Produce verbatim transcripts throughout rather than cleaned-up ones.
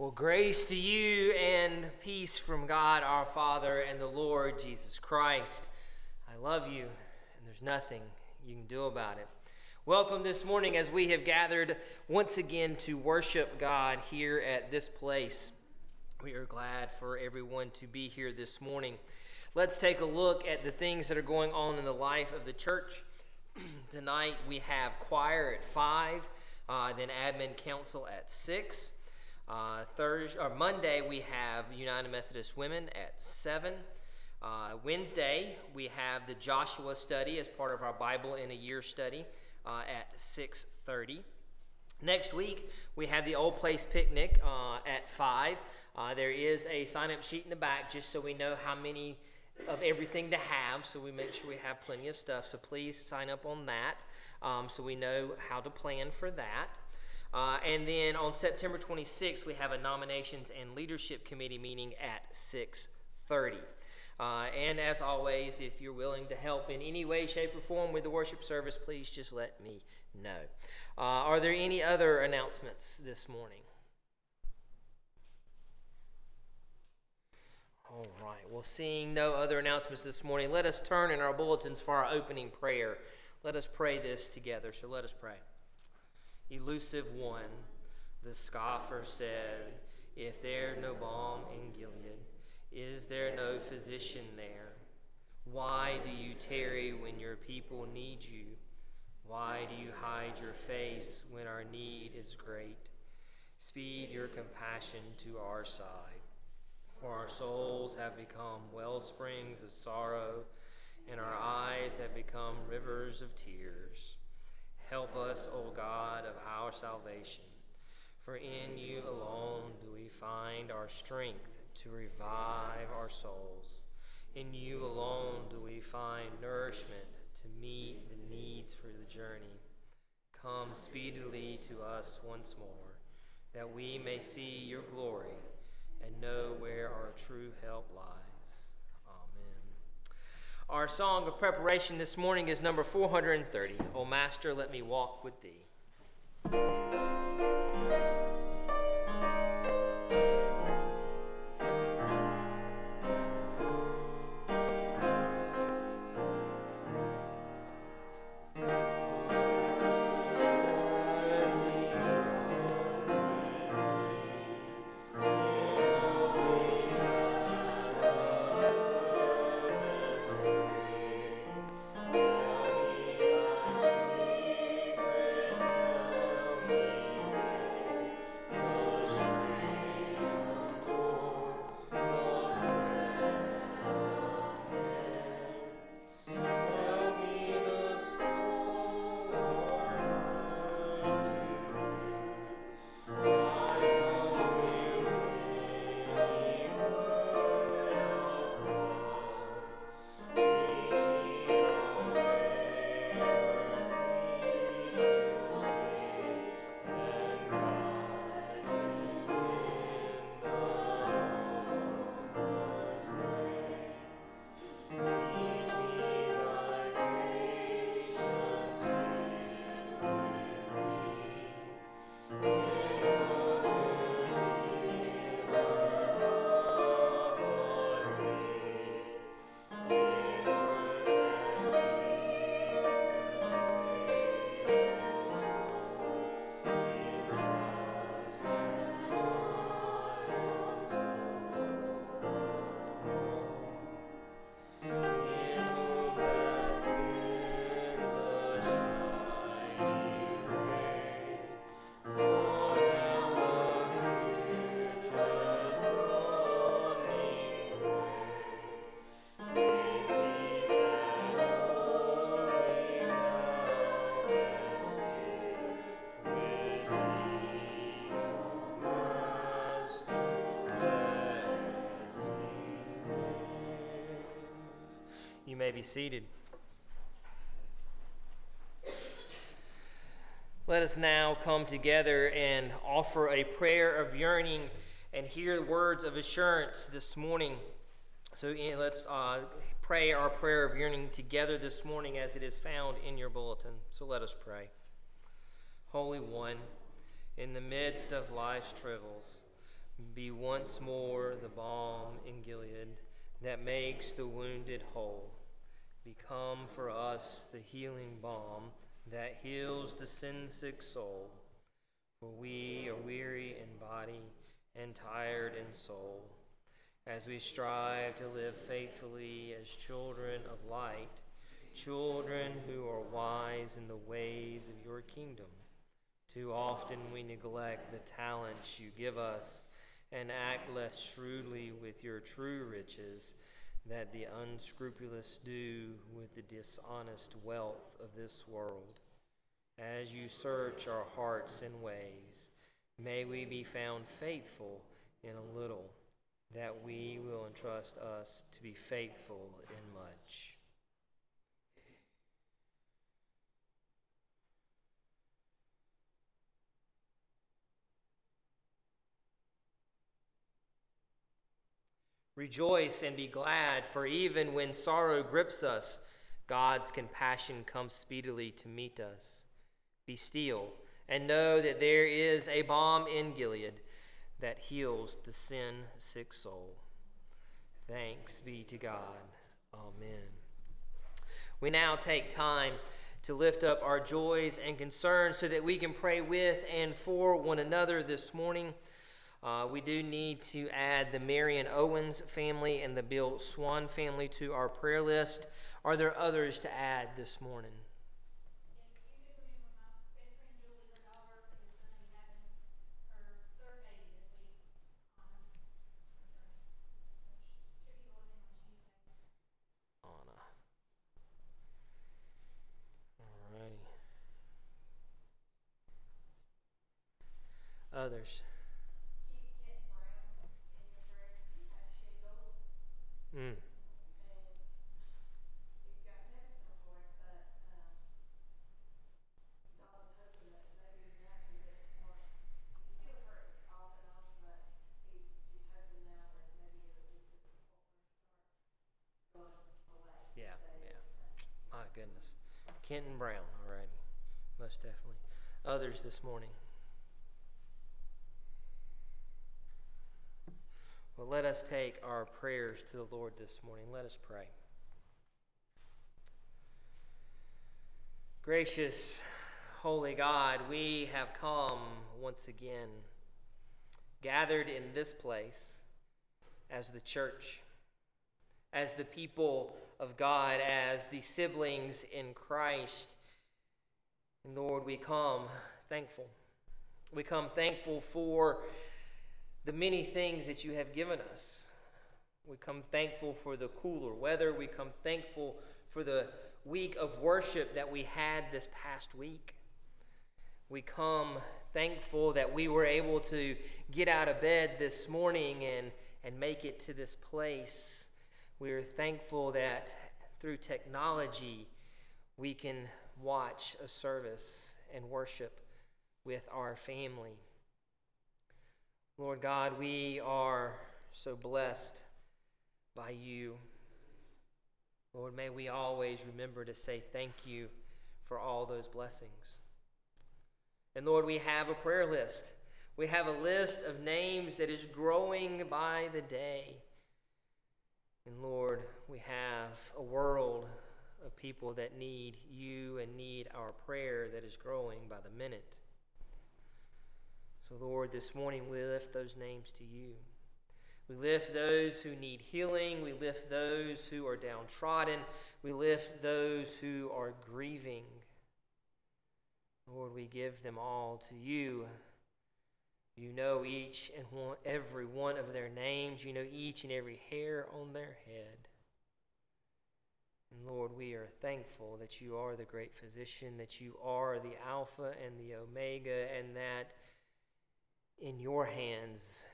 Well, grace to you and peace from God our Father and the Lord Jesus Christ. I love you, and there's nothing you can do about it. Welcome this morning as we have gathered once again to worship God here at this place. We are glad for everyone to be here this morning. Let's take a look at the things that are going on in the life of the church. Tonight we have choir at five, uh, then admin council at six. Uh, Thursday or Monday we have United Methodist Women at seven. Uh, Wednesday we have the Joshua study as part of our Bible in a Year study uh, at six thirty. Next week we have the Old Place picnic uh, at five. Uh, there is a sign-up sheet in the back just so we know how many of everything to have, so we make sure we have plenty of stuff. So please sign up on that um, so we know how to plan for that. Uh, and then on September twenty-sixth, we have a Nominations and Leadership Committee meeting at six thirty. Uh, and as always, if you're willing to help in any way, shape, or form with the worship service, please just let me know. Uh, are there any other announcements this morning? All right. Well, seeing no other announcements this morning, let us turn in our bulletins for our opening prayer. Let us pray this together. So let us pray. Elusive one, the scoffer said, if there no balm in Gilead, is there no physician there? Why do you tarry when your people need you? Why do you hide your face when our need is great? Speed your compassion to our side, for our souls have become wellsprings of sorrow, and our eyes have become rivers of tears. Help us, O God of our salvation, for in you alone do we find our strength to revive our souls. In you alone do we find nourishment to meet the needs for the journey. Come speedily to us once more, that we may see your glory and know where our true help lies. Our song of preparation this morning is number four hundred thirty, O Master, Let Me Walk With Thee. May be seated. Let us now come together and offer a prayer of yearning and hear words of assurance this morning. So let's uh, pray our prayer of yearning together this morning as it is found in your bulletin. So let us pray. Holy One, in the midst of life's troubles, be once more the balm in Gilead that makes the wounded whole. Become for us the healing balm that heals the sin-sick soul. For we are weary in body and tired in soul, as we strive to live faithfully as children of light, children who are wise in the ways of your kingdom. Too often we neglect the talents you give us and act less shrewdly with your true riches that the unscrupulous do with the dishonest wealth of this world. As you search our hearts and ways, may we be found faithful in a little, that we will entrust us to be faithful in much. Rejoice and be glad, for even when sorrow grips us, God's compassion comes speedily to meet us. Be still and know that there is a balm in Gilead that heals the sin-sick soul. Thanks be to God. Amen. We now take time to lift up our joys and concerns so that we can pray with and for one another this morning. Uh, we do need to add the Marion Owens family and the Bill Swan family to our prayer list. Are there others to add this morning? Anna. Alrighty. Others. Mm. Yeah, yeah. My goodness. Kenton Brown, alrighty. Most definitely. Others this morning. Well, let us take our prayers to the Lord this morning. Let us pray. Gracious, holy God, we have come once again, gathered in this place as the church, as the people of God, as the siblings in Christ. And Lord, we come thankful. We come thankful for the many things that you have given us. We come thankful for the cooler weather. We come thankful for the week of worship that we had this past week. We come thankful that we were able to get out of bed this morning and, and make it to this place. We are thankful that through technology we can watch a service and worship with our family. Lord God, we are so blessed by you. Lord, may we always remember to say thank you for all those blessings. And Lord, we have a prayer list. We have a list of names that is growing by the day. And Lord, we have a world of people that need you and need our prayer that is growing by the minute. So, Lord, this morning we lift those names to you. We lift those who need healing. We lift those who are downtrodden. We lift those who are grieving. Lord, we give them all to you. You know each and one, every one of their names. You know each and every hair on their head. And, Lord, we are thankful that you are the great physician, that you are the Alpha and the Omega, and that in your hands,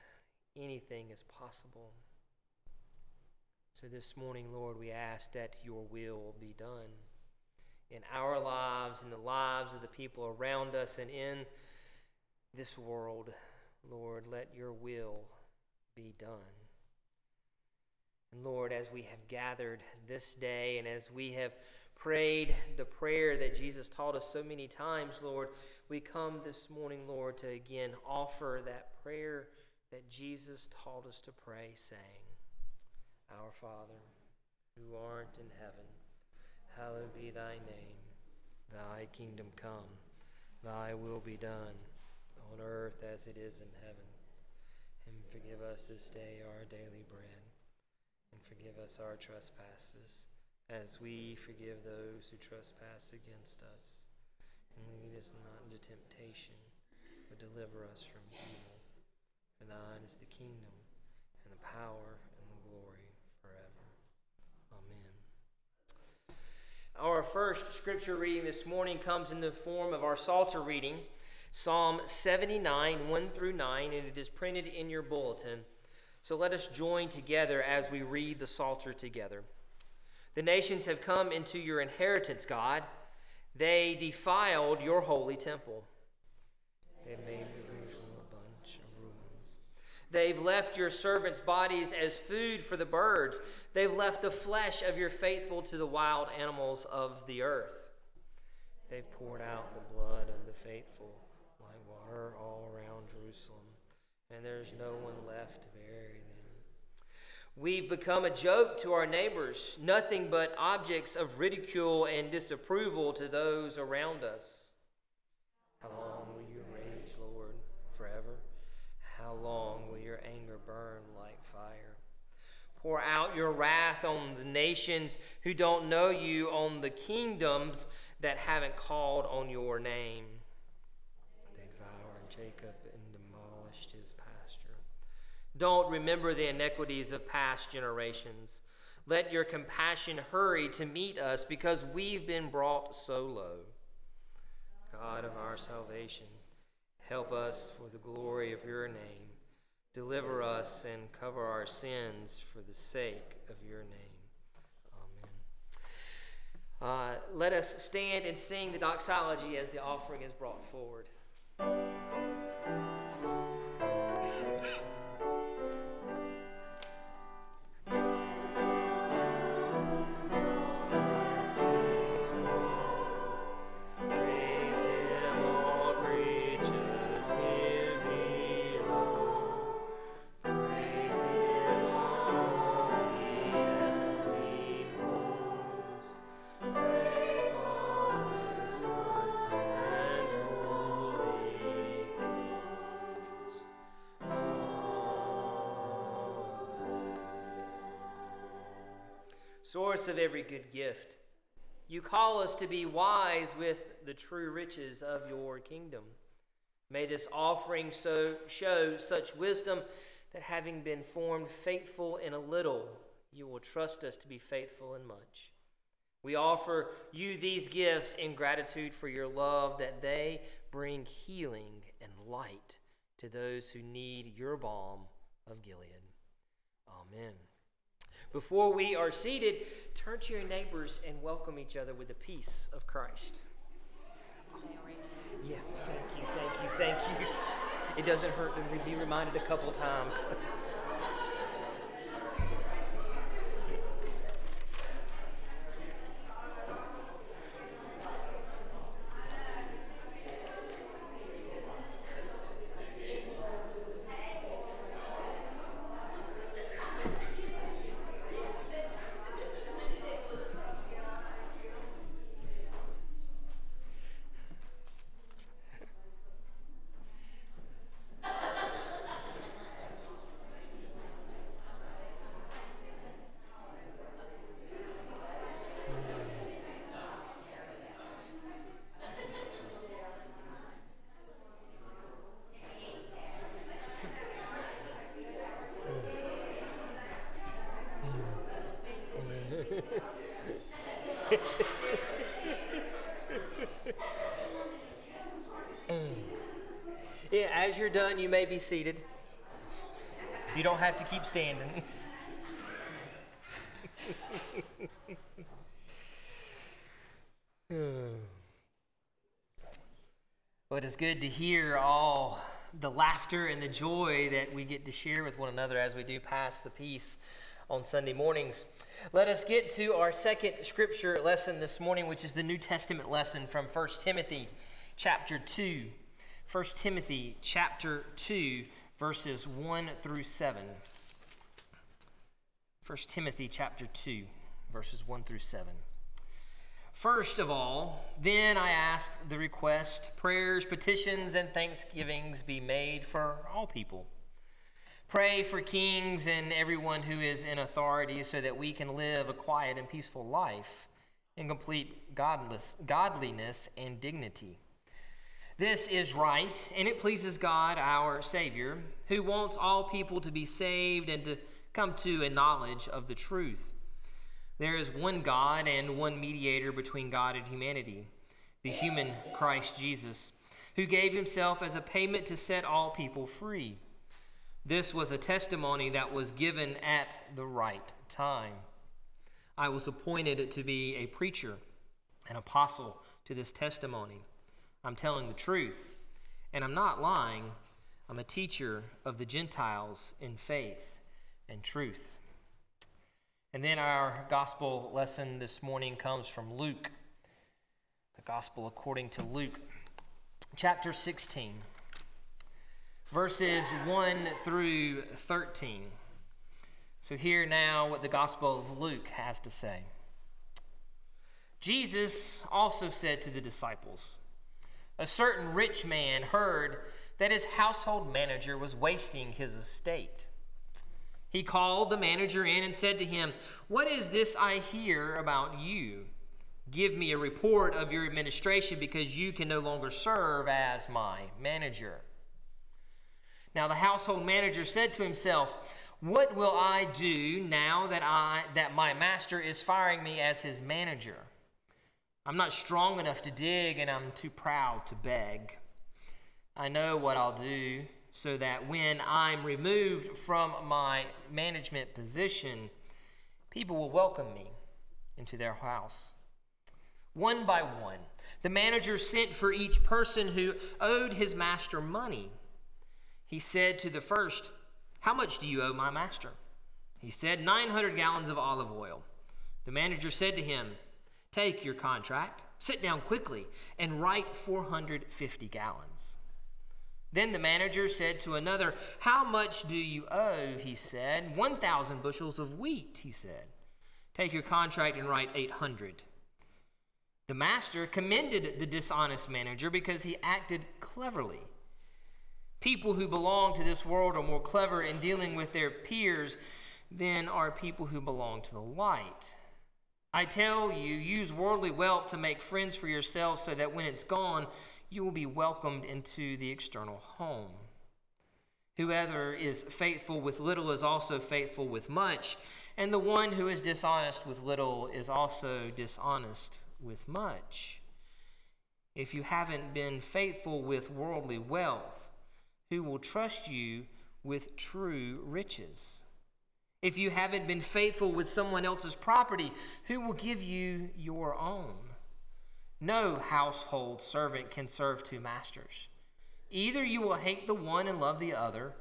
anything is possible. So this morning, Lord, we ask that your will be done in our lives, in the lives of the people around us, and in this world. Lord, let your will be done. And Lord, as we have gathered this day, and as we have prayed the prayer that Jesus taught us so many times, Lord, we come this morning, Lord, to again offer that prayer that Jesus taught us to pray, saying, Our Father, who art in heaven, hallowed be thy name. Thy kingdom come, thy will be done, on earth as it is in heaven. And forgive us this day our daily bread, and forgive us our trespasses, as we forgive those who trespass against us. And lead us not into temptation, but deliver us from evil. For thine is the kingdom, and the power, and the glory forever. Amen. Our first scripture reading this morning comes in the form of our Psalter reading, Psalm seventy-nine, one through nine, and it is printed in your bulletin. So let us join together as we read the Psalter together. The nations have come into your inheritance, God. They defiled your holy temple. They made Jerusalem a bunch of ruins. They've left your servants' bodies as food for the birds. They've left the flesh of your faithful to the wild animals of the earth. They've poured out the blood of the faithful like water all around Jerusalem, and there's no one left to bury them. We've become a joke to our neighbors, nothing but objects of ridicule and disapproval to those around us. How long will you rage, Lord, forever? How long will your anger burn like fire? Pour out your wrath on the nations who don't know you, on the kingdoms that haven't called on your name. They devoured Jacob and demolished his pasture. Don't remember the iniquities of past generations. Let your compassion hurry to meet us, because we've been brought so low. God of our salvation, help us for the glory of your name. Deliver us and cover our sins for the sake of your name. Amen. Uh, let us stand and sing the doxology as the offering is brought forward. Source of every good gift, you call us to be wise with the true riches of your kingdom. May this offering so show such wisdom that, having been formed faithful in a little, you will trust us to be faithful in much. We offer you these gifts in gratitude for your love, that they bring healing and light to those who need your balm of Gilead. Amen. Before we are seated, turn to your neighbors and welcome each other with the peace of Christ. Yeah, thank you, thank you, thank you. It doesn't hurt to be reminded a couple times. Yeah, as you're done, you may be seated. You don't have to keep standing. But it's good to hear all the laughter and the joy that we get to share with one another as we do pass the peace on Sunday mornings. Let us get to our second scripture lesson this morning, which is the New Testament lesson from First Timothy chapter two. First Timothy chapter two, verses one through seven. First Timothy chapter two, verses one through seven. First of all, then I ask the request, prayers, petitions, and thanksgivings be made for all people. Pray for kings and everyone who is in authority so that we can live a quiet and peaceful life in complete godless, godliness and dignity. This is right, and it pleases God, our Savior, who wants all people to be saved and to come to a knowledge of the truth. There is one God and one mediator between God and humanity, the human Christ Jesus, who gave himself as a payment to set all people free. This was a testimony that was given at the right time. I was appointed to be a preacher, an apostle to this testimony. I'm telling the truth, and I'm not lying. I'm a teacher of the Gentiles in faith and truth. And then our gospel lesson this morning comes from Luke, the gospel according to Luke, chapter sixteen, verses one through thirteen. So hear now what the gospel of Luke has to say. Jesus also said to the disciples, "A certain rich man heard that his household manager was wasting his estate. He called the manager in and said to him, 'What is this I hear about you? Give me a report of your administration, because you can no longer serve as my manager.' Now the household manager said to himself, 'What will I do now that I that my master is firing me as his manager? I'm not strong enough to dig, and I'm too proud to beg. I know what I'll do, so that when I'm removed from my management position, people will welcome me into their house.' One by one, the manager sent for each person who owed his master money. He said to the first, 'How much do you owe my master?' He said, nine hundred gallons of olive oil. The manager said to him, 'Take your contract, sit down quickly, and write four hundred fifty gallons. Then the manager said to another, 'How much do you owe?' He said, one thousand bushels of wheat,' he said. 'Take your contract and write eight hundred. The master commended the dishonest manager because he acted cleverly. People who belong to this world are more clever in dealing with their peers than are people who belong to the light. I tell you, use worldly wealth to make friends for yourselves, so that when it's gone, you will be welcomed into the external home. Whoever is faithful with little is also faithful with much, and the one who is dishonest with little is also dishonest with much. If you haven't been faithful with worldly wealth, who will trust you with true riches? If you haven't been faithful with someone else's property, who will give you your own? No household servant can serve two masters. Either you will hate the one and love the other,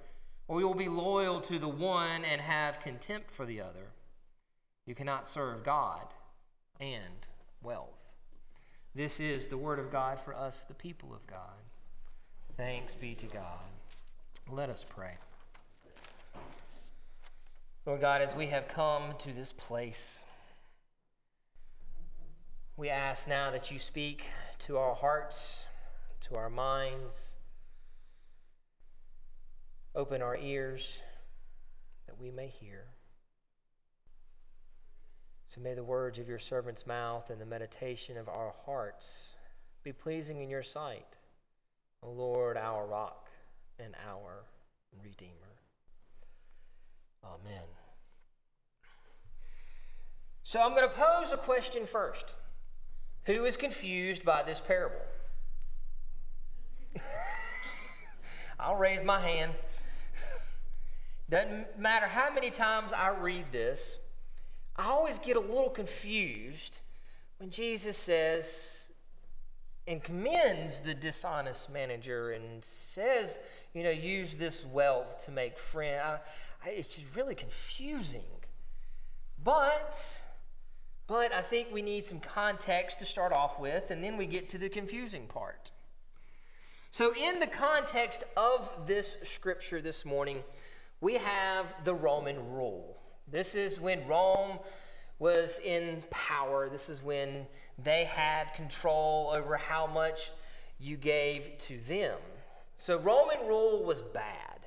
or you will be loyal to the one and have contempt for the other. You cannot serve God and wealth." This is the word of God for us, the people of God. Thanks be to God. Let us pray. Lord God, as we have come to this place, we ask now that you speak to our hearts, to our minds. Open our ears that we may hear. So may the words of your servant's mouth and the meditation of our hearts be pleasing in your sight, O Lord, our rock and our redeemer. Amen. So I'm going to pose a question first. Who is confused by this parable? I'll raise my hand. Doesn't matter how many times I read this, I always get a little confused when Jesus says and commends the dishonest manager and says, you know, use this wealth to make friends. I, I, it's just really confusing. But... But I think we need some context to start off with, and then we get to the confusing part. So in the context of this scripture this morning, we have the Roman rule. This is when Rome was in power. This is when they had control over how much you gave to them. So Roman rule was bad.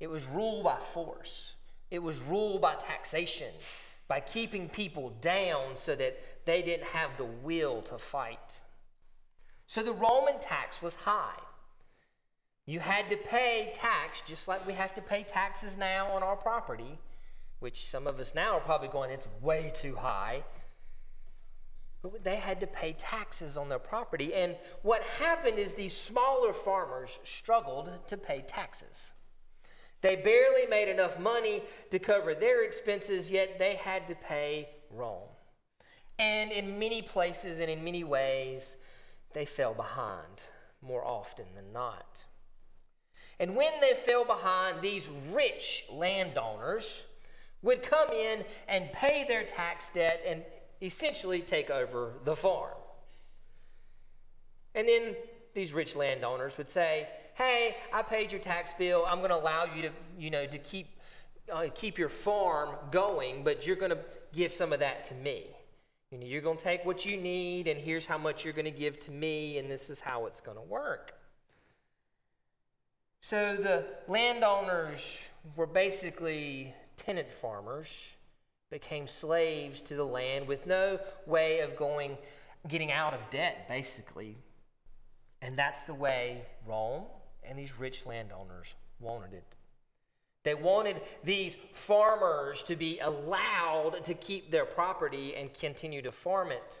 It was rule by force. It was rule by taxation, by keeping people down so that they didn't have the will to fight. So the Roman tax was high. You had to pay tax, just like we have to pay taxes now on our property, which some of us now are probably going, it's way too high. But they had to pay taxes on their property. And what happened is these smaller farmers struggled to pay taxes. They barely made enough money to cover their expenses, yet they had to pay Rome. And in many places and in many ways, they fell behind more often than not. And when they fell behind, these rich landowners would come in and pay their tax debt and essentially take over the farm. And then these rich landowners would say, hey, I paid your tax bill. I'm going to allow you to, you know, to keep, uh, keep your farm going, but you're going to give some of that to me. You know, you're going to take what you need, and here's how much you're going to give to me, and this is how it's going to work. So the landowners were basically tenant farmers, became slaves to the land with no way of going, getting out of debt, basically. And that's the way Rome and these rich landowners wanted it. They wanted these farmers to be allowed to keep their property and continue to farm it.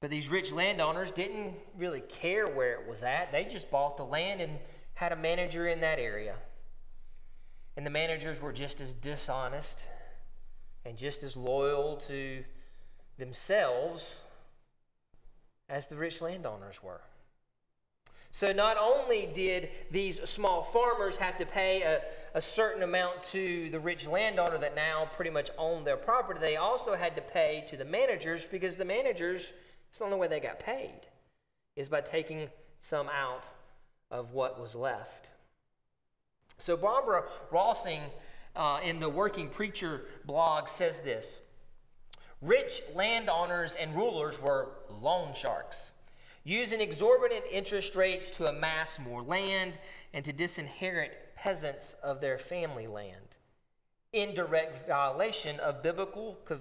But these rich landowners didn't really care where it was at. They just bought the land and had a manager in that area. And the managers were just as dishonest and just as loyal to themselves as the rich landowners were. So not only did these small farmers have to pay a, a certain amount to the rich landowner that now pretty much owned their property, they also had to pay to the managers, because the managers, it's the only way they got paid, is by taking some out of what was left. So Barbara Rossing uh, in the Working Preacher blog says this: rich landowners and rulers were loan sharks, using exorbitant interest rates to amass more land and to disinherit peasants of their family land, in direct violation of biblical co-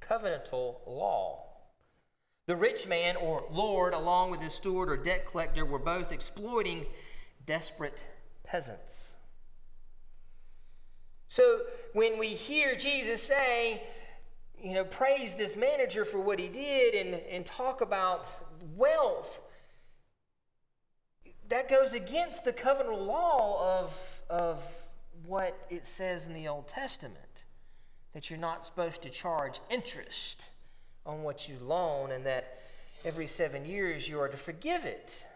covenantal law. The rich man or lord, along with his steward or debt collector, were both exploiting desperate peasants. So when we hear Jesus say, you know, praise this manager for what he did and, and talk about wealth, that goes against the covenantal law of, of what it says in the Old Testament, that you're not supposed to charge interest on what you loan, and that every seven years you are to forgive it.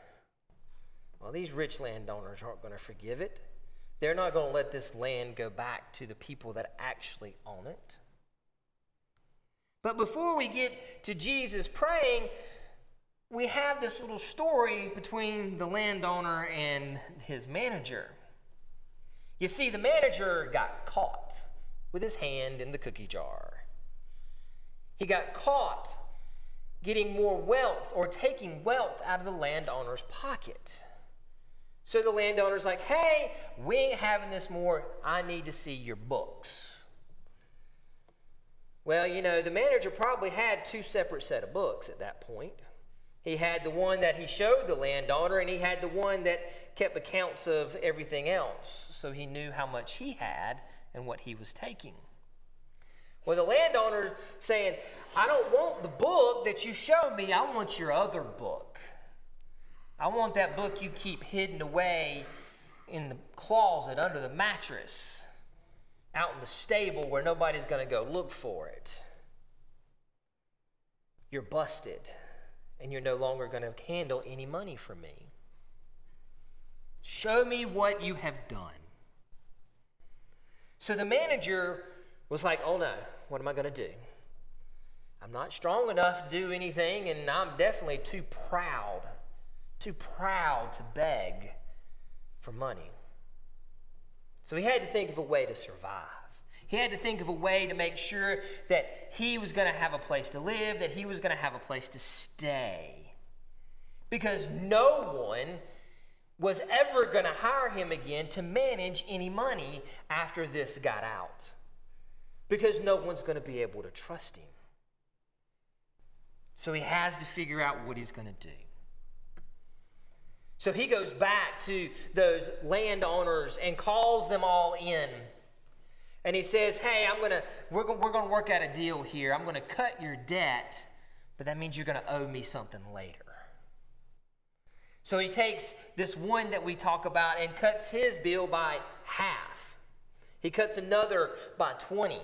Well, these rich landowners aren't going to forgive it. They're not going to let this land go back to the people that actually own it. But before we get to Jesus praying, we have this little story between the landowner and his manager. You see, the manager got caught with his hand in the cookie jar. He got caught getting more wealth, or taking wealth out of the landowner's pocket. So the landowner's like, hey, we ain't having this more. I need to see your books. Well, you know, the manager probably had two separate set of books at that point. He had the one that he showed the landowner, and he had the one that kept accounts of everything else. So he knew how much he had and what he was taking. Well, the landowner saying, I don't want the book that you showed me. I want your other book. I want that book you keep hidden away in the closet, under the mattress, out in the stable where nobody's going to go look for it. You're busted, and you're no longer going to handle any money for me. Show me what you have done. So the manager was like, oh no, what am I going to do? I'm not strong enough to do anything, and I'm definitely too proud too proud to beg for money. So he had to think of a way to survive. He had to think of a way to make sure that he was going to have a place to live, that he was going to have a place to stay. Because no one was ever going to hire him again to manage any money after this got out. Because no one's going to be able to trust him. So he has to figure out what he's going to do. So he goes back to those landowners and calls them all in. And he says, hey, I'm gonna we're gonna, we're gonna work out a deal here. I'm gonna cut your debt, but that means you're gonna owe me something later. So he takes this one that we talk about and cuts his bill by half. He cuts another by twenty.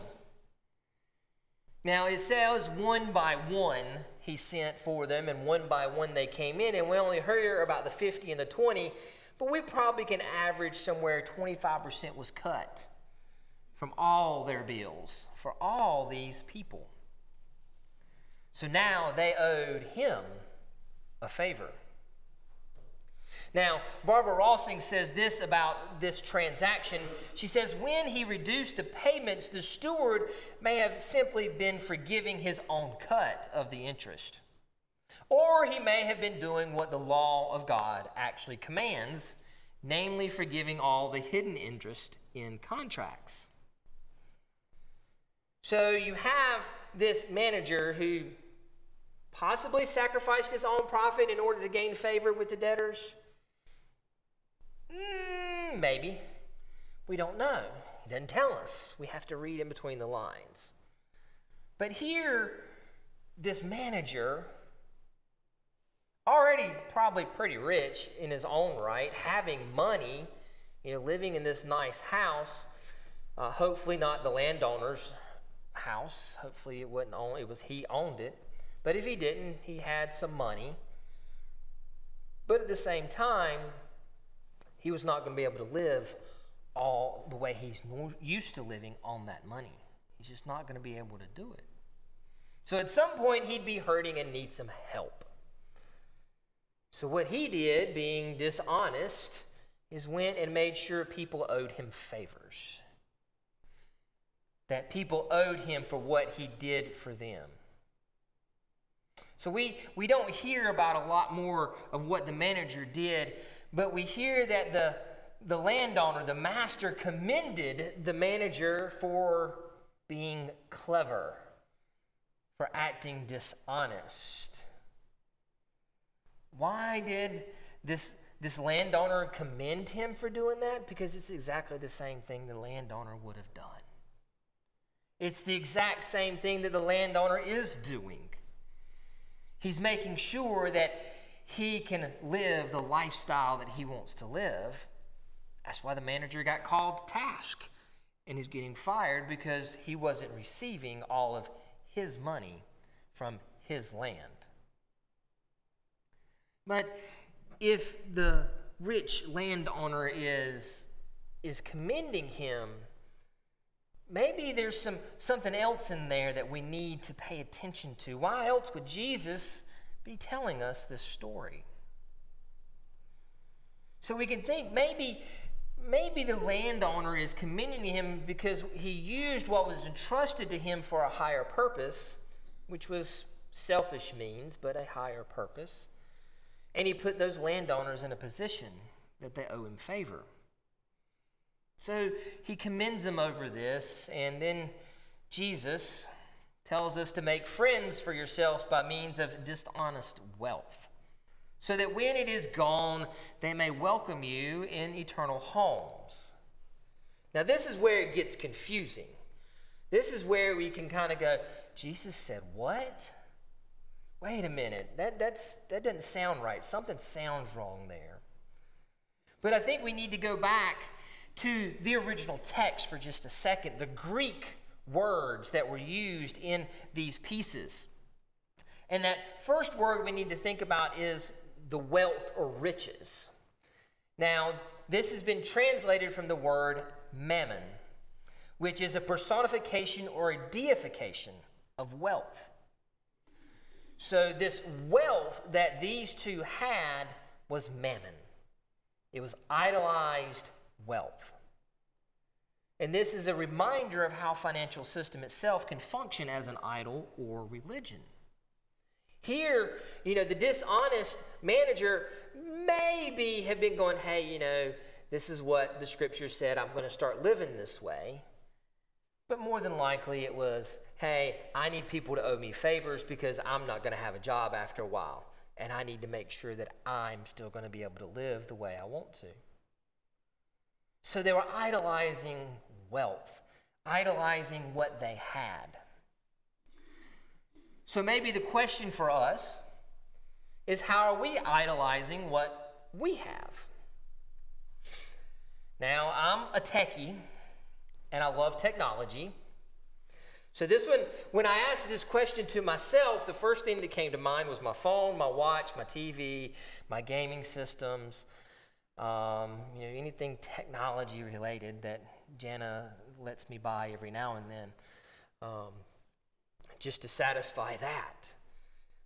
Now it says one by one he sent for them, and one by one they came in, and we only hear about the fifty and the twenty, but we probably can average somewhere twenty-five percent was cut from all their bills, for all these people. So now they owed him a favor. Now, Barbara Rossing says this about this transaction. She says, when he reduced the payments, the steward may have simply been forgiving his own cut of the interest. Or he may have been doing what the law of God actually commands, namely forgiving all the hidden interest in contracts. So you have this manager who possibly sacrificed his own profit in order to gain favor with the debtors. Mm, maybe. We don't know. He doesn't tell us. We have to read in between the lines. But here, this manager, already probably pretty rich in his own right, having money, you know, living in this nice house, uh, hopefully not the landowner's house. Hopefully it wasn't only it was he owned it, but if he didn't, he had some money. But at the same time, he was not going to be able to live all the way he's used to living on that money. He's just not going to be able to do it. So at some point, he'd be hurting and need some help. So what he did, being dishonest, is went and made sure people owed him favors. That people owed him for what he did for them. So we, we don't hear about a lot more of what the manager did, but we hear that the, the landowner, the master, commended the manager for being clever, for acting dishonest. Why did this, this landowner commend him for doing that? Because it's exactly the same thing the landowner would have done. It's the exact same thing that the landowner is doing. He's making sure that he can live the lifestyle that he wants to live. That's why the manager got called to task and is getting fired, because he wasn't receiving all of his money from his land. But if the rich landowner is, is commending him, maybe there's some something else in there that we need to pay attention to. Why else would Jesus be telling us this story? So we can think maybe, maybe the landowner is commending him because he used what was entrusted to him for a higher purpose, which was selfish means, but a higher purpose. And he put those landowners in a position that they owe him favor. So he commends them over this, and then Jesus tells us to make friends for yourselves by means of dishonest wealth, so that when it is gone, they may welcome you in eternal homes. Now, this is where it gets confusing. This is where we can kind of go, Jesus said what? Wait a minute, that, that's, that doesn't sound right. Something sounds wrong there. But I think we need to go back to the original text for just a second, the Greek words that were used in these pieces. And that first word we need to think about is the wealth or riches. Now, this has been translated from the word mammon, which is a personification or a deification of wealth. So this wealth that these two had was mammon. It was idolized wealth. And this is a reminder of how financial system itself can function as an idol or religion. Here, you know, the dishonest manager maybe have been going, hey, you know, this is what the scripture said, I'm going to start living this way. But more than likely it was, hey, I need people to owe me favors because I'm not going to have a job after a while. And I need to make sure that I'm still going to be able to live the way I want to. So they were idolizing wealth, idolizing what they had. So maybe the question for us is, how are we idolizing what we have? Now, I'm a techie, and I love technology. So this one, when I asked this question to myself, the first thing that came to mind was my phone, my watch, my T V, my gaming systems, um, you know, anything technology related that Jana lets me buy every now and then, um, just to satisfy that.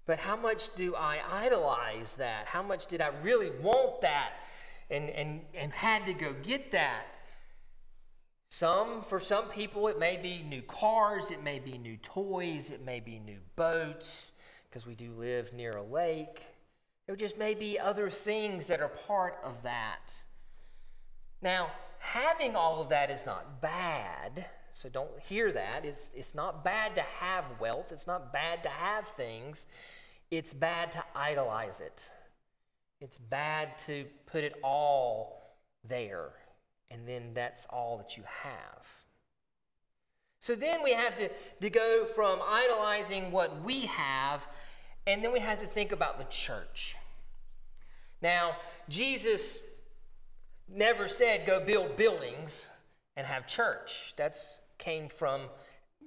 But how much do I idolize that? How much did I really want that and, and, and had to go get that? Some, for some people, it may be new cars, it may be new toys, it may be new boats, because we do live near a lake. There just may be other things that are part of that. Now, having all of that is not bad, so don't hear that. It's, it's not bad to have wealth, it's not bad to have things. It's bad to idolize it. It's bad to put it all there. And then that's all that you have. So then we have to, to go from idolizing what we have, and then we have to think about the church. Now, Jesus never said, go build buildings and have church. That came from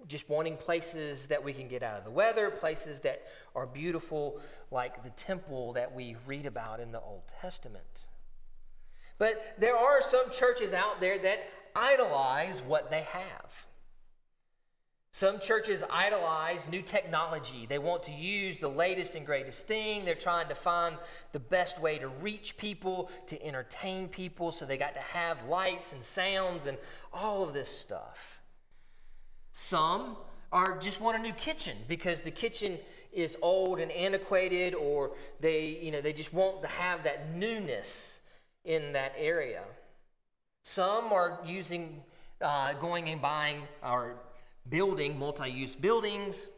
just wanting places that we can get out of the weather, places that are beautiful, like the temple that we read about in the Old Testament. But there are some churches out there that idolize what they have. Some churches idolize new technology. They want to use the latest and greatest thing. They're trying to find the best way to reach people, to entertain people, so they got to have lights and sounds and all of this stuff. Some are just want a new kitchen because the kitchen is old and antiquated, or they, you know, they just want to have that newness in that area. Some are using, uh, going and buying or building multi-use buildings.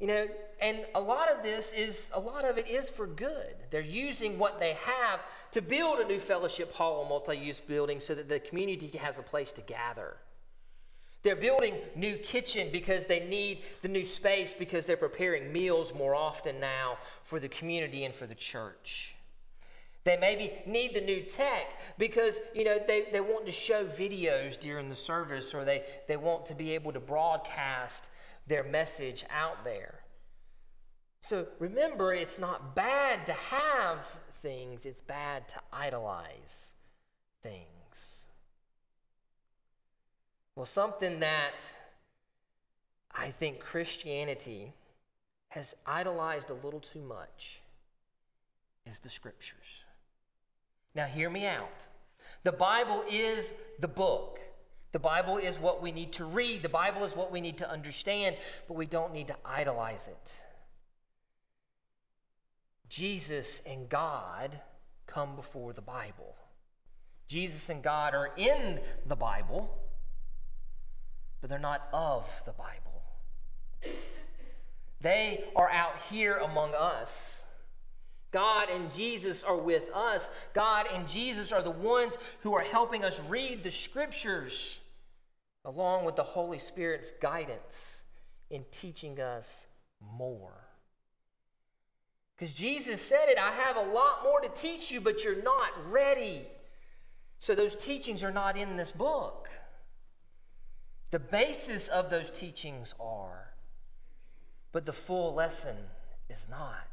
You know, and a lot of this is, a lot of it is for good. They're using what they have to build a new fellowship hall or multi-use building so that the community has a place to gather. They're building new kitchen because they need the new space because they're preparing meals more often now for the community and for the church. They maybe need the new tech because, you know, they, they want to show videos during the service, or they, they want to be able to broadcast their message out there. So remember, it's not bad to have things. It's bad to idolize things. Well, something that I think Christianity has idolized a little too much is the scriptures. Now, hear me out. The Bible is the book. The Bible is what we need to read. The Bible is what we need to understand, but we don't need to idolize it. Jesus and God come before the Bible. Jesus and God are in the Bible, but they're not of the Bible. They are out here among us. God and Jesus are with us. God and Jesus are the ones who are helping us read the scriptures along with the Holy Spirit's guidance in teaching us more. Because Jesus said it, I have a lot more to teach you, but you're not ready. So those teachings are not in this book. The basis of those teachings are, but the full lesson is not.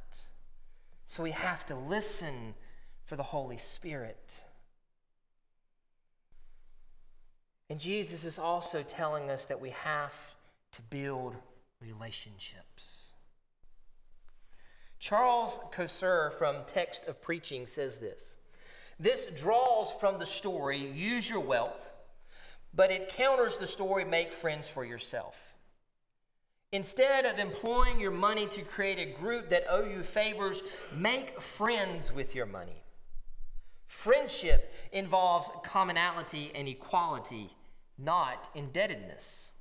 So we have to listen for the Holy Spirit. And Jesus is also telling us that we have to build relationships. Charles Cosser from Text of Preaching says this: "This draws from the story, use your wealth, but it counters the story, make friends for yourself. Instead of employing your money to create a group that owe you favors, make friends with your money. Friendship involves commonality and equality, not indebtedness."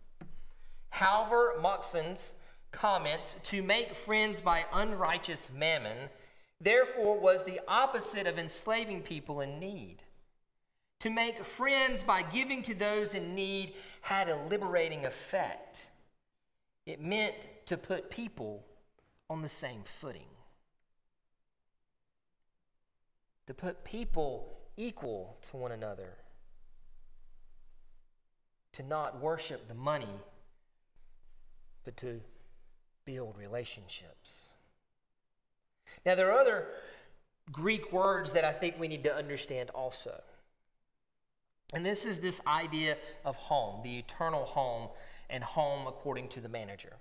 Halvor Moxnes comments, "To make friends by unrighteous mammon, therefore, was the opposite of enslaving people in need. To make friends by giving to those in need had a liberating effect. It meant to put people on the same footing." To put people equal to one another. To not worship the money, but to build relationships. Now, there are other Greek words that I think we need to understand also. And this is this idea of home, the eternal home, and home according to the manager.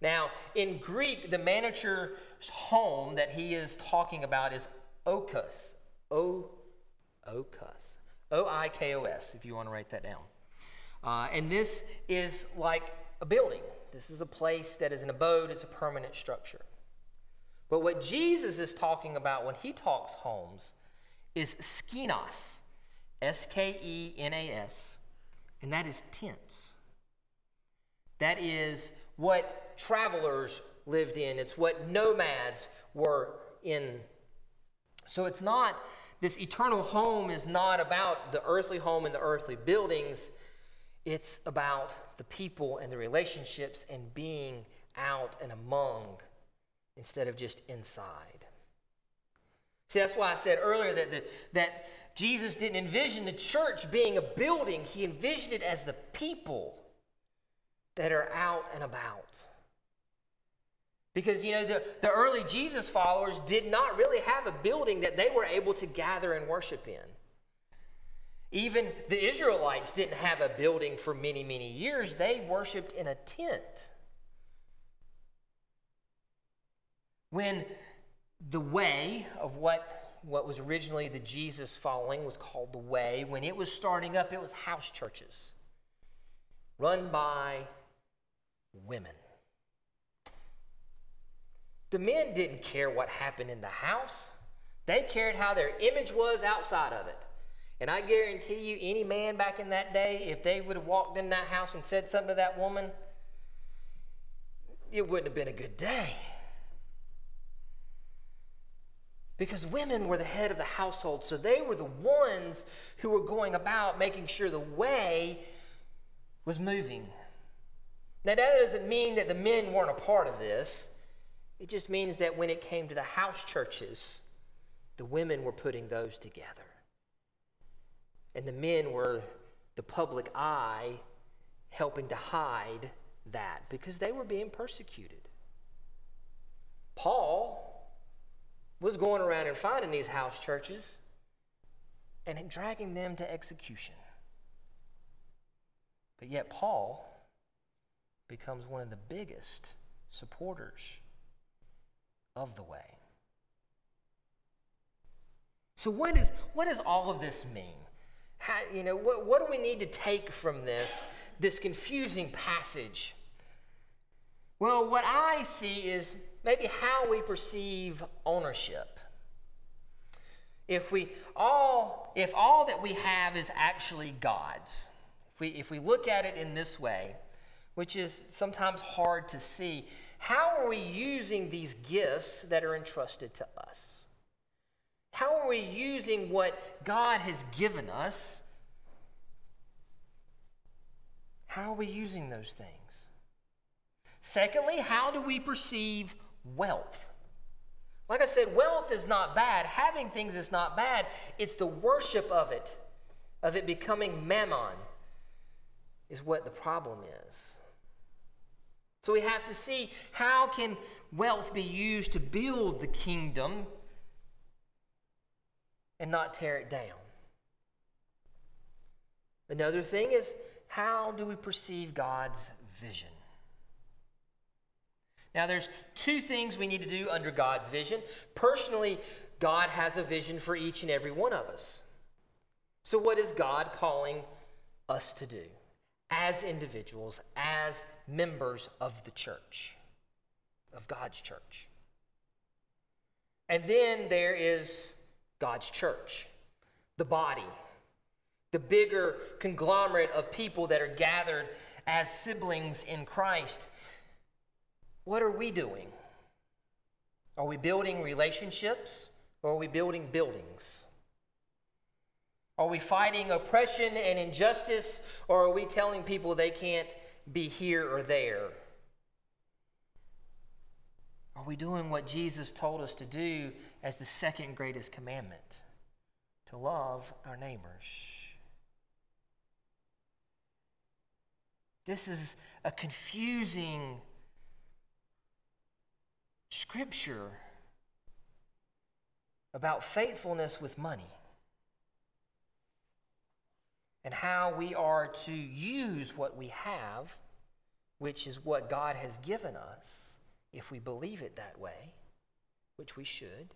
Now, in Greek, the manager's home that he is talking about is oikos, o, oikos, O I K O S, if you want to write that down. Uh, and this is like a building. This is a place that is an abode. It's a permanent structure. But what Jesus is talking about when he talks homes is skenas, S K E N A S, and that is tents. That is what travelers lived in. It's what nomads were in. So it's not, this eternal home is not about the earthly home and the earthly buildings. It's about the people and the relationships and being out and among instead of just inside. See, that's why I said earlier that, the, that Jesus didn't envision the church being a building. He envisioned it as the people that are out and about. Because, you know, the, the early Jesus followers did not really have a building that they were able to gather and worship in. Even the Israelites didn't have a building for many, many years. They worshiped in a tent. When the way of what, what was originally the Jesus following was called the way, when it was starting up, it was house churches run by women. The men didn't care what happened in the house. They cared how their image was outside of it. And I guarantee you, any man back in that day, if they would have walked in that house and said something to that woman, it wouldn't have been a good day. Because women were the head of the household, so they were the ones who were going about making sure the way was moving. Now, that doesn't mean that the men weren't a part of this. It just means that when it came to the house churches, the women were putting those together. And the men were the public eye, helping to hide that because they were being persecuted. Paul was going around and finding these house churches and dragging them to execution. But yet Paul becomes one of the biggest supporters of the way. So what is what does all of this mean? How, you know, what, what do we need to take from this, this confusing passage? Well, what I see is maybe how we perceive ownership. If we all, if all that we have is actually God's, if we if we look at it in this way, which is sometimes hard to see, how are we using these gifts that are entrusted to us? How are we using what God has given us? How are we using those things? Secondly, how do we perceive wealth? Like I said, wealth is not bad. Having things is not bad. It's the worship of it, of it becoming mammon, is what the problem is. So we have to see, how can wealth be used to build the kingdom and not tear it down? Another thing is, how do we perceive God's vision? Now, there's two things we need to do under God's vision. Personally, God has a vision for each and every one of us. So what is God calling us to do as individuals, as members of the church, of God's church? And then there is God's church, the body, the bigger conglomerate of people that are gathered as siblings in Christ. What are we doing? Are we building relationships, or are we building buildings? Are we fighting oppression and injustice, or are we telling people they can't be here or there? Are we doing what Jesus told us to do as the second greatest commandment? To love our neighbors. This is a confusing scripture about faithfulness with money and how we are to use what we have, which is what God has given us, if we believe it that way, which we should,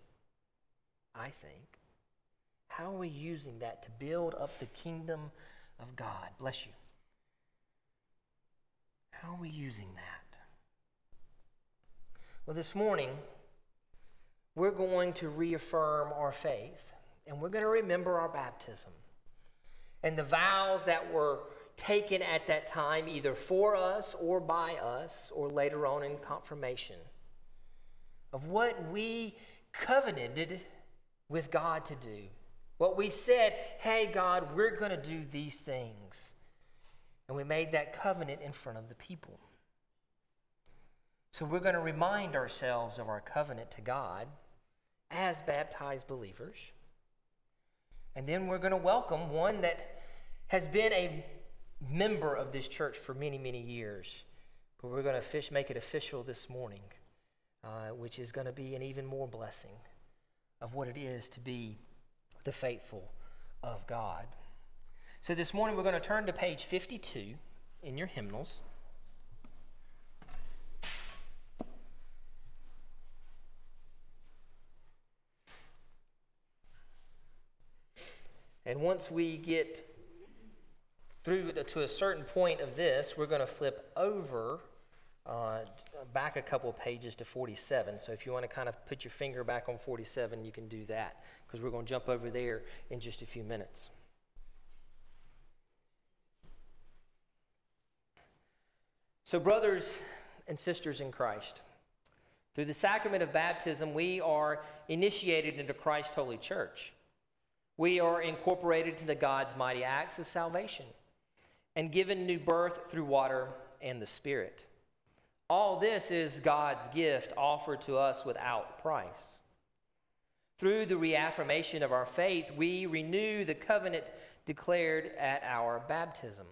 I think. How are we using that to build up the kingdom of God? Bless you. How are we using that? Well, this morning, we're going to reaffirm our faith, and we're going to remember our baptism and the vows that were taken at that time, either for us or by us, or later on in confirmation, of what we covenanted with God to do. What we said, hey, God, we're going to do these things. And we made that covenant in front of the people. So we're going to remind ourselves of our covenant to God as baptized believers. And then we're going to welcome one that has been a member of this church for many, many years. But we're going to fish, make it official this morning, uh, which is going to be an even more blessing of what it is to be the faithful of God. So this morning we're going to turn to page fifty-two in your hymnals. And once we get through to a certain point of this, we're going to flip over uh, back a couple of pages to forty-seven. So if you want to kind of put your finger back on forty-seven, you can do that, because we're going to jump over there in just a few minutes. So brothers and sisters in Christ, through the sacrament of baptism, we are initiated into Christ's holy church. We are incorporated into God's mighty acts of salvation and given new birth through water and the Spirit. All this is God's gift offered to us without price. Through the reaffirmation of our faith, we renew the covenant declared at our baptism.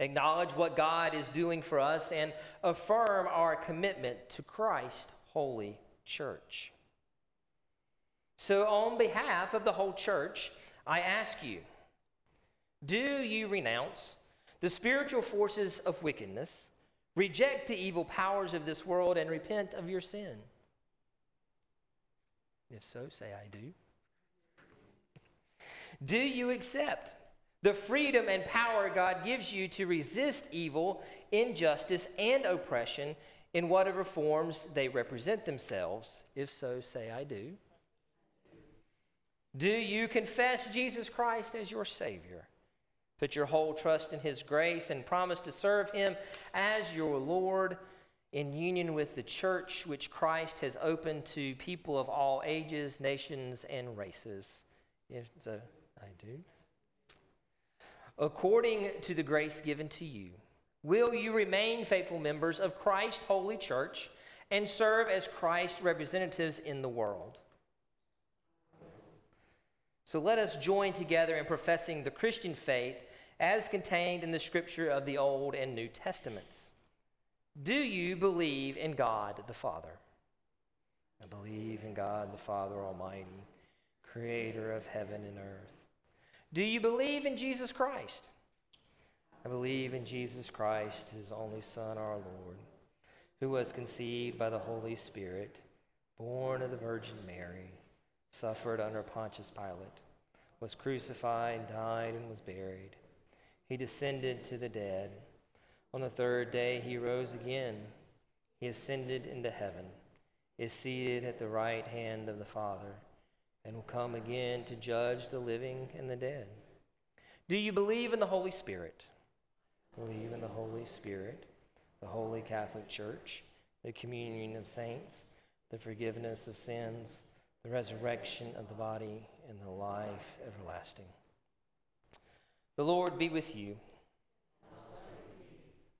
Acknowledge what God is doing for us and affirm our commitment to Christ's holy church. So on behalf of the whole church, I ask you, do you renounce the spiritual forces of wickedness, reject the evil powers of this world, and repent of your sin? If so, say I do. Do you accept the freedom and power God gives you to resist evil, injustice, and oppression in whatever forms they represent themselves? If so, say I do. Do you confess Jesus Christ as your Savior? Put your whole trust in His grace and promise to serve Him as your Lord in union with the church which Christ has opened to people of all ages, nations, and races. If so, I do. According to the grace given to you, will you remain faithful members of Christ's holy church and serve as Christ's representatives in the world? So let us join together in professing the Christian faith as contained in the scripture of the Old and New Testaments. Do you believe in God the Father? I believe in God the Father Almighty, creator of heaven and earth. Do you believe in Jesus Christ? I believe in Jesus Christ, His only Son, our Lord, who was conceived by the Holy Spirit, born of the Virgin Mary, suffered under Pontius Pilate, was crucified, died, and was buried. He descended to the dead. On the third day he rose again. He ascended into heaven, is seated at the right hand of the Father, and will come again to judge the living and the dead. Do you believe in the Holy Spirit? Believe in the Holy Spirit, the Holy Catholic Church, the communion of saints, the forgiveness of sins, the resurrection of the body, and the life everlasting. The Lord be with you.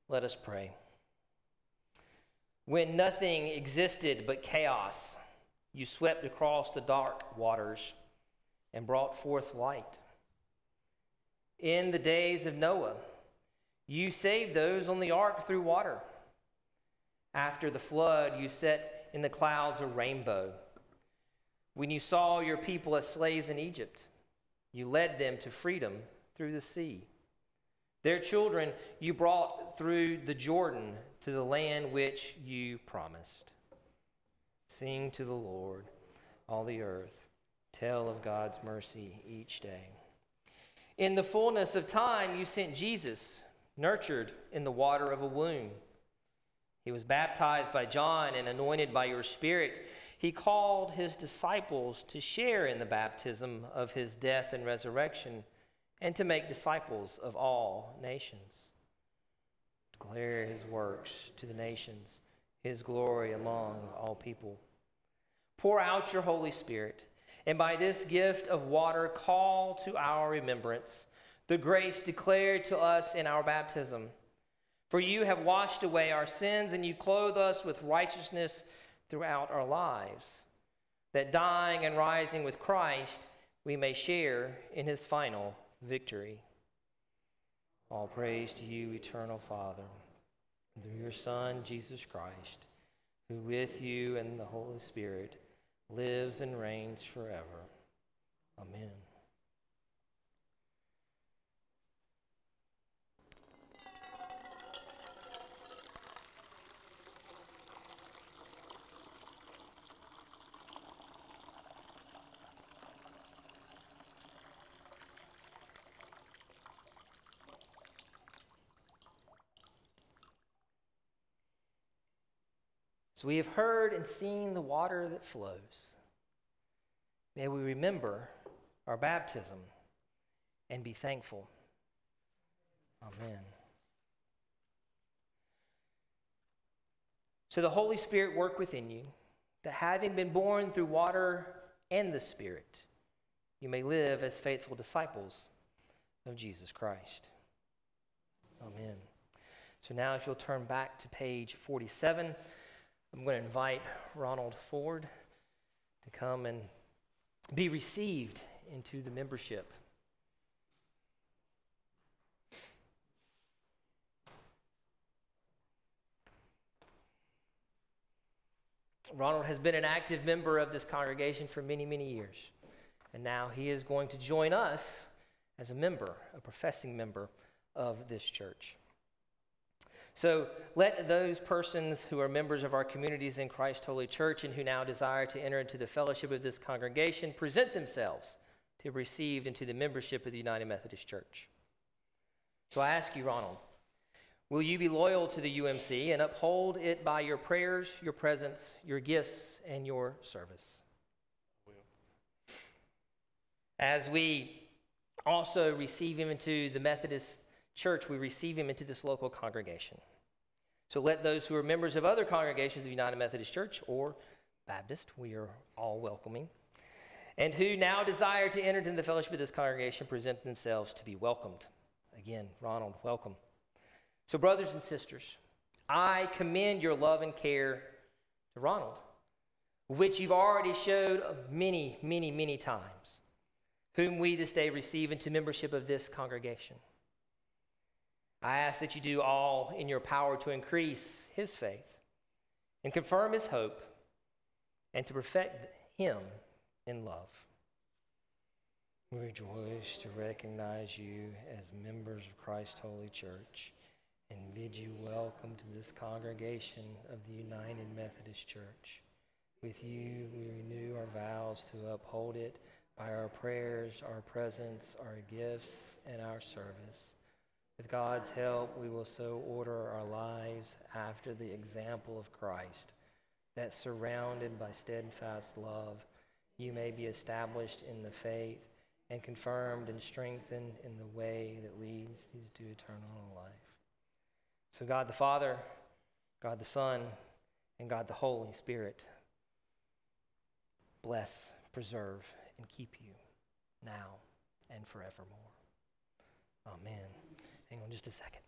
Let us pray. When nothing existed but chaos, you swept across the dark waters and brought forth light. In the days of Noah, you saved those on the ark through water. After the flood, you set in the clouds a rainbow. When you saw your people as slaves in Egypt, you led them to freedom through the sea. Their children you brought through the Jordan to the land which you promised. Sing to the Lord, all the earth. Tell of God's mercy each day. In the fullness of time, you sent Jesus, nurtured in the water of a womb. He was baptized by John and anointed by your Spirit. He called his disciples to share in the baptism of his death and resurrection and to make disciples of all nations. Declare his works to the nations, his glory among all people. Pour out your Holy Spirit, and by this gift of water call to our remembrance the grace declared to us in our baptism. For you have washed away our sins, and you clothe us with righteousness throughout our lives, that dying and rising with Christ, we may share in his final victory. All praise to you, eternal Father, through your Son, Jesus Christ, who with you and the Holy Spirit lives and reigns forever. Amen. So we have heard and seen the water that flows. May we remember our baptism and be thankful. Amen. So the Holy Spirit work within you, that having been born through water and the Spirit, you may live as faithful disciples of Jesus Christ. Amen. So now if you'll turn back to page forty-seven, I'm going to invite Ronald Ford to come and be received into the membership. Ronald has been an active member of this congregation for many, many years, and now he is going to join us as a member, a professing member of this church. So let those persons who are members of our communities in Christ Holy Church and who now desire to enter into the fellowship of this congregation present themselves to be received into the membership of the United Methodist Church. So I ask you, Ronald, will you be loyal to the U M C and uphold it by your prayers, your presence, your gifts, and your service? I will. As we also receive him into the Methodist Church, we receive him into this local congregation. So let those who are members of other congregations of the United Methodist Church or Baptist, we are all welcoming, and who now desire to enter into the fellowship of this congregation present themselves to be welcomed. Again, Ronald, welcome. So brothers and sisters, I commend your love and care to Ronald, which you've already showed many, many, many times, whom we this day receive into membership of this congregation. I ask that you do all in your power to increase his faith and confirm his hope and to perfect him in love. We rejoice to recognize you as members of Christ's Holy Church and bid you welcome to this congregation of the United Methodist Church. With you, we renew our vows to uphold it by our prayers, our presence, our gifts, and our service. With God's help, we will so order our lives after the example of Christ, that surrounded by steadfast love, you may be established in the faith and confirmed and strengthened in the way that leads to eternal life. So God the Father, God the Son, and God the Holy Spirit bless, preserve, and keep you now and forevermore. Amen. Hang on just a second.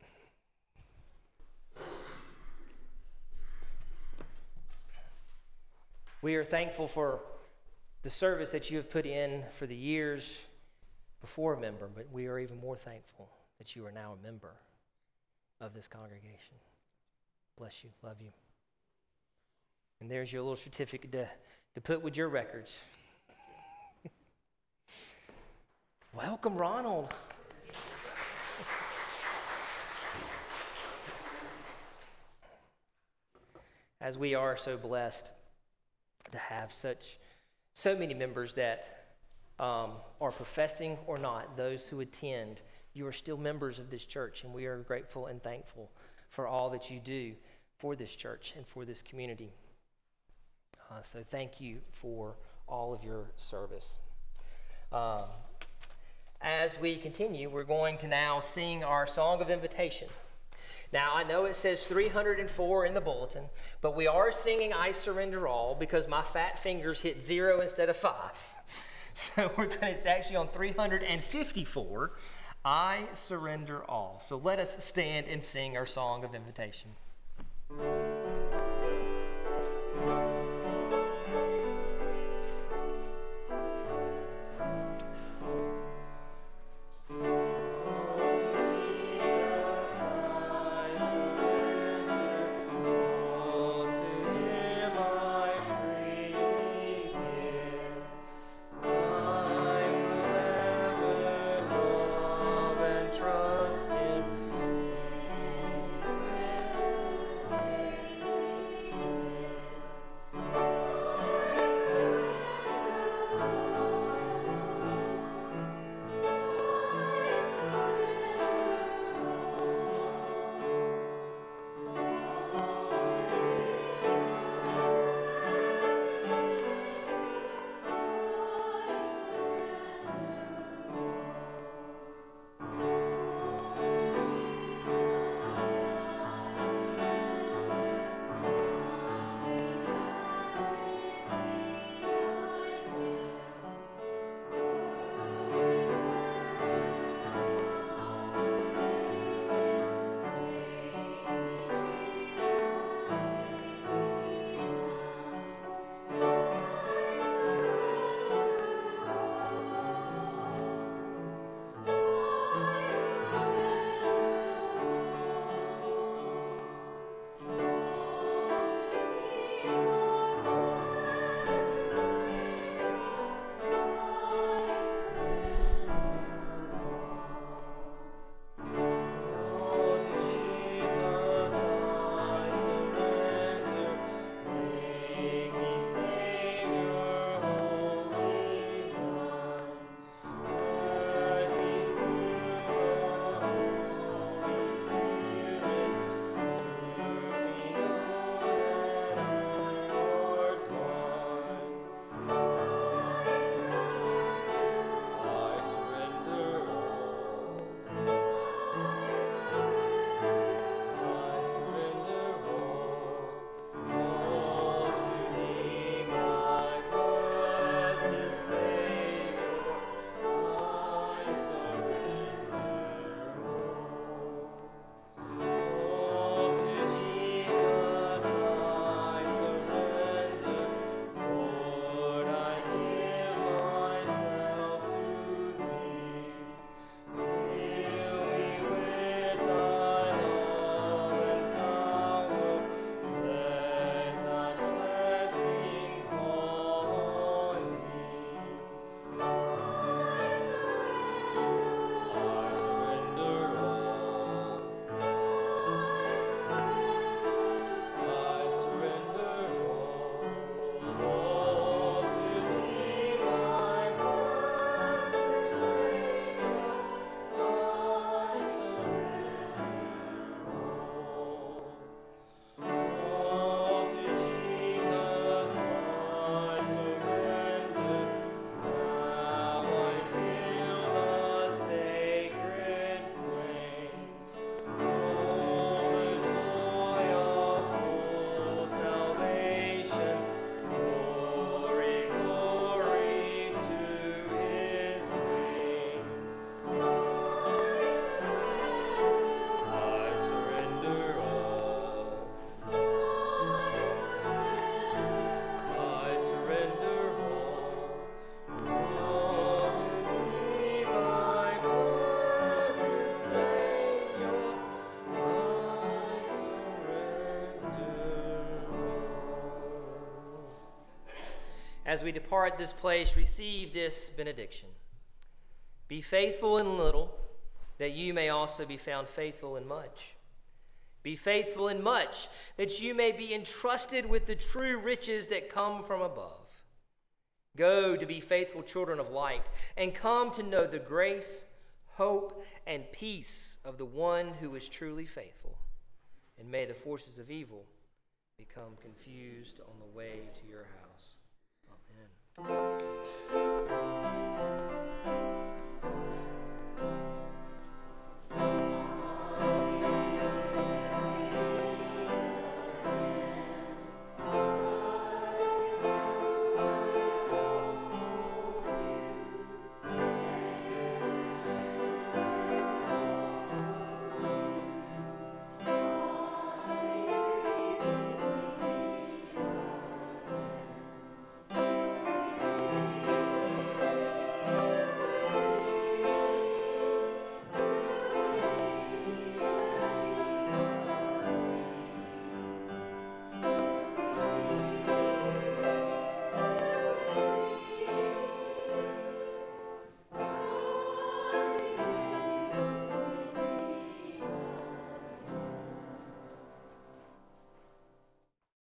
We are thankful for the service that you have put in for the years before a member, but we are even more thankful that you are now a member of this congregation. Bless you. Love you. And there's your little certificate to, to put with your records. Welcome, Ronald. As we are so blessed to have such so many members that um, are professing or not, those who attend, you are still members of this church, and we are grateful and thankful for all that you do for this church and for this community. Uh, so thank you for all of your service. Um, as we continue, we're going to now sing our song of invitation. Now, I know it says three hundred four in the bulletin, but we are singing I Surrender All because my fat fingers hit zero instead of five. So we're gonna, it's actually on three hundred fifty-four, I Surrender All. So let us stand and sing our song of invitation. as we depart this place, receive this benediction. Be faithful in little, that you may also be found faithful in much. Be faithful in much, that you may be entrusted with the true riches that come from above. Go to be faithful children of light, and come to know the grace, hope, and peace of the one who is truly faithful. And may the forces of evil become confused on the way to your house. Amen.